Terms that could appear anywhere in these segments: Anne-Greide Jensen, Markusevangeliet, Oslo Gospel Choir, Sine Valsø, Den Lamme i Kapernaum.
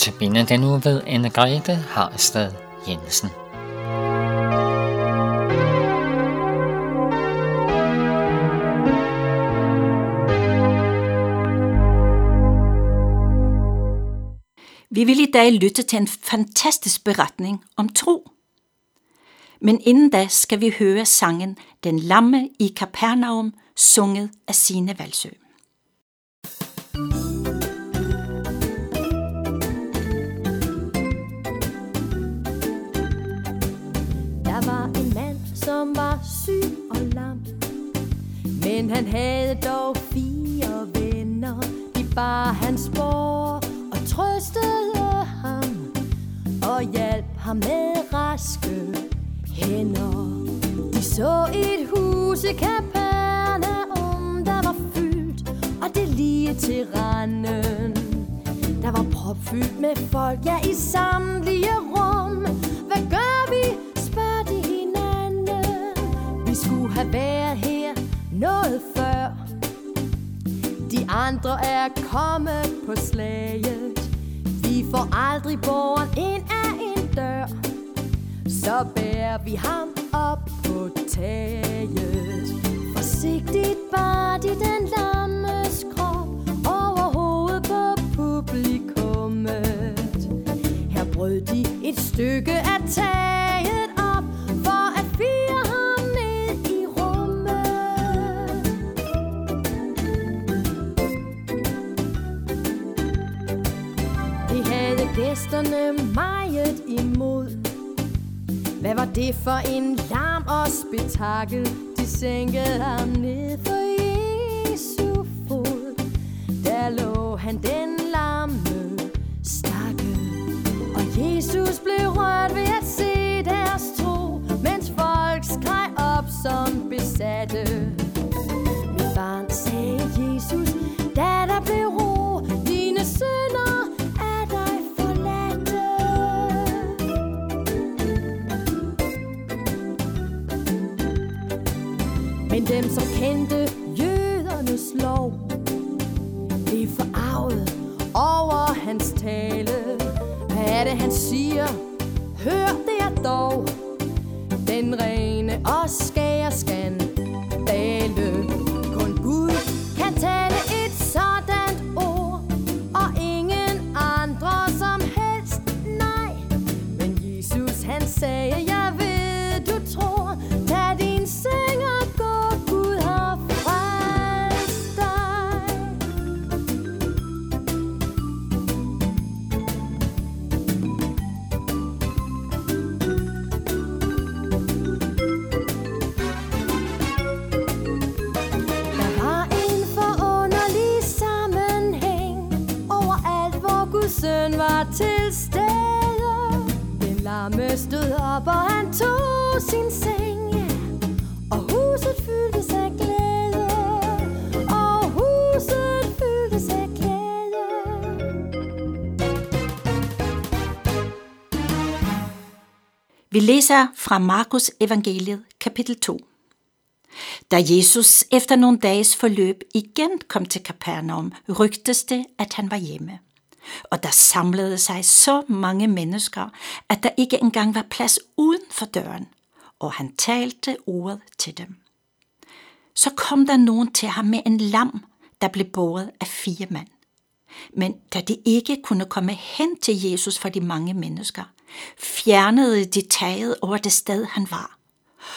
til minde den nu ved Anne-Greide Jensen. Vi vil i dag lytte til en fantastisk beretning om tro. Men inden da skal vi høre sangen Den Lamme i Kapernaum, sunget af Sine Valsø. Der var en mand, som var syg og lam, men han havde dog 4 venner. De bar hans bord og trøstede ham og hjalp ham med raske hænder. De så et hus i Kapernaum, der var fyldt, og det lige til randen. Der var propfyldt med folk, ja, i samtlige rum. Hvad gør vi, spørger de hinanden. Vi skulle have været her noget før. De andre er kommet på slaget. Vi får aldrig båren ind af en dør. Så bærer vi ham op på taget. Forsigtigt bar de den lammes krop over hovedet på publikummet. Her brød de et stykke af taget op for at fire ham ned i rummet. Det havde gæsterne meget imod. Hvad var det for en larm og spektakel? De sænkede ham ned for Jesu fod. Der lå han den lamme stakkel. Og Jesus blev rørt ved at se deres tro, mens folk skreg op som besatte. Mit barn, sagde Jesus, da der blev ro, dine synder er dig forladte. Men dem, som kendte jødernes lov, blev forarget over hans tale. Hvad er det, han siger? Hør det jeg dog. Den rene og skære skandale. Kun Gud kan tale et sådan ord, og ingen andre som helst, nej. Men Jesus, han sagde, jeg ved, du tror, tag din seng og til stede. Den lamme stod op, og han tog sin seng, ja. Og huset fyldtes af glæde. Og huset fyldtes af glæde. Vi læser fra Markusevangeliet, kapitel 2. Da Jesus efter nogle dages forløb igen kom til Kapernaum, rygtes det, at han var hjemme. Og der samlede sig så mange mennesker, at der ikke engang var plads uden for døren, og han talte ordet til dem. Så kom der nogen til ham med en lam, der blev båret af 4 mænd. Men da de ikke kunne komme hen til Jesus for de mange mennesker, fjernede de taget over det sted, han var.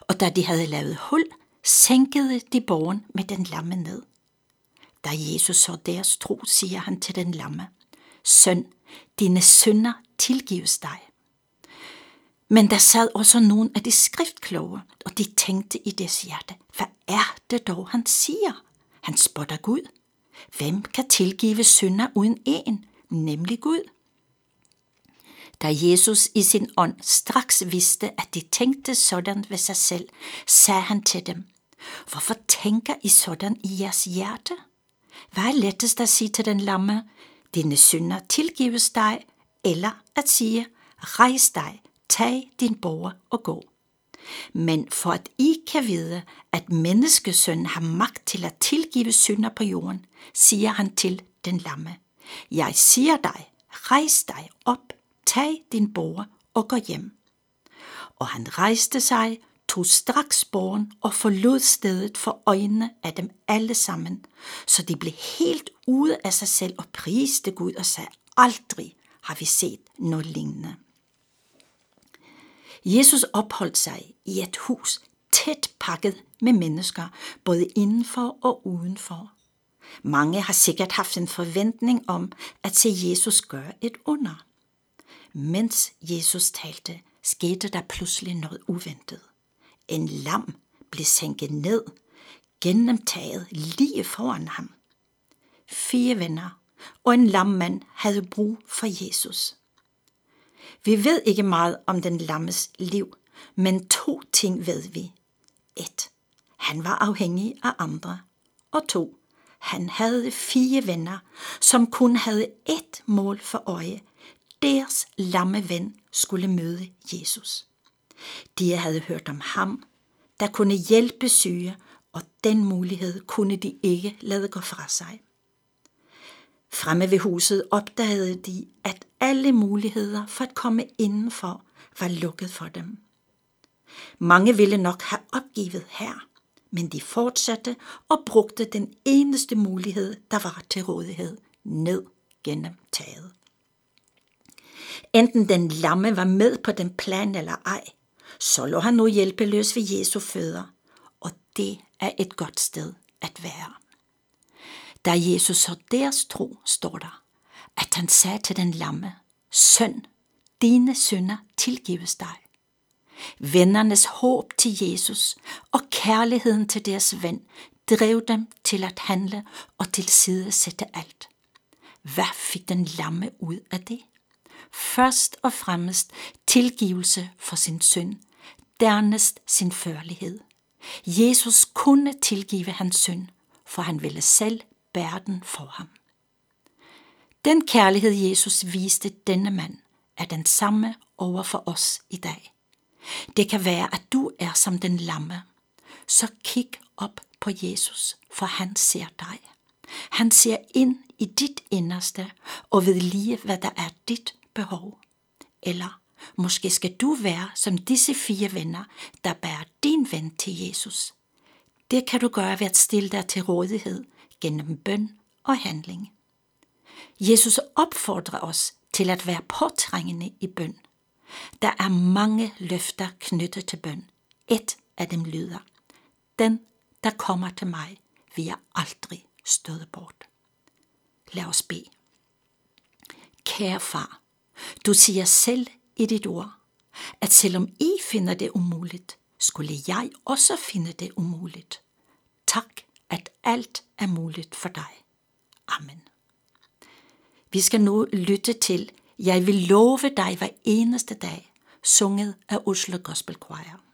Og da de havde lavet hul, sænkede de båren med den lamme ned. Da Jesus så deres tro, siger han til den lamme: Søn, dine synder tilgives dig. Men der sad også nogle af de skriftkloge, og de tænkte i deres hjerte: Hvad er det dog, han siger? Han spotter Gud. Hvem kan tilgive synder uden en, nemlig Gud? Da Jesus i sin ånd straks vidste, at de tænkte sådan ved sig selv, sagde han til dem: Hvorfor tænker I sådan i jeres hjerte? Hvad er lettest at sige til den lamme: Dine synder tilgives dig, eller at sige: Rejs dig, tag din båre og gå. Men for at I kan vide, at menneskesønnen har magt til at tilgive synder på jorden, siger han til den lamme: Jeg siger dig, rejs dig op, tag din borger og gå hjem. Og han rejste sig, tog straks borgen og forlod stedet for øjnene af dem alle sammen, så de blev helt ude af sig selv og priste Gud og sagde, aldrig har vi set noget lignende. Jesus opholdt sig i et hus tæt pakket med mennesker, både indenfor og udenfor. Mange har sikkert haft en forventning om at se Jesus gøre et under. Mens Jesus talte, skete der pludselig noget uventet. En lam blev sænket ned gennem taget lige foran ham. 4 venner og en lam mand havde brug for Jesus. Vi ved ikke meget om den lammes liv, men 2 ting ved vi. 1. Han var afhængig af andre. Og 2. Han havde 4 venner, som kun havde 1 mål for øje. Deres lamme ven skulle møde Jesus. De havde hørt om ham, der kunne hjælpe syge, og den mulighed kunne de ikke lade gå fra sig. Fremme ved huset opdagede de, at alle muligheder for at komme indenfor var lukket for dem. Mange ville nok have opgivet her, men de fortsatte og brugte den eneste mulighed, der var til rådighed, ned gennem taget. Enten den lamme var med på den plan eller ej, så lå han nu hjælpeløs ved Jesu fødder, og det er et godt sted at være. Da Jesus så deres tro, står der, at han sagde til den lamme, søn, dine synder tilgives dig. Vennernes håb til Jesus og kærligheden til deres ven drev dem til at handle og tilsidesætte alt. Hvad fik den lamme ud af det? Først og fremmest tilgivelse for sin synd, dernæst sin førlighed. Jesus kunne tilgive hans synd, for han ville selv bære den for ham. Den kærlighed, Jesus viste denne mand, er den samme over for os i dag. Det kan være, at du er som den lamme. Så kig op på Jesus, for han ser dig. Han ser ind i dit inderste og ved lige, hvad der er dit behov. Eller måske skal du være som disse 4 venner, der bærer din ven til Jesus. Det kan du gøre ved at stille dig til rådighed gennem bøn og handling. Jesus opfordrer os til at være påtrængende i bøn. Der er mange løfter knyttet til bøn. Et af dem lyder, den der kommer til mig, vil jeg aldrig støde bort. Lad os bede. Kære far, du siger selv i dit ord, at selvom I finder det umuligt, skulle jeg også finde det umuligt. Tak, at alt er muligt for dig. Amen. Vi skal nu lytte til Jeg vil love dig hver eneste dag, sunget af Oslo Gospel Choir.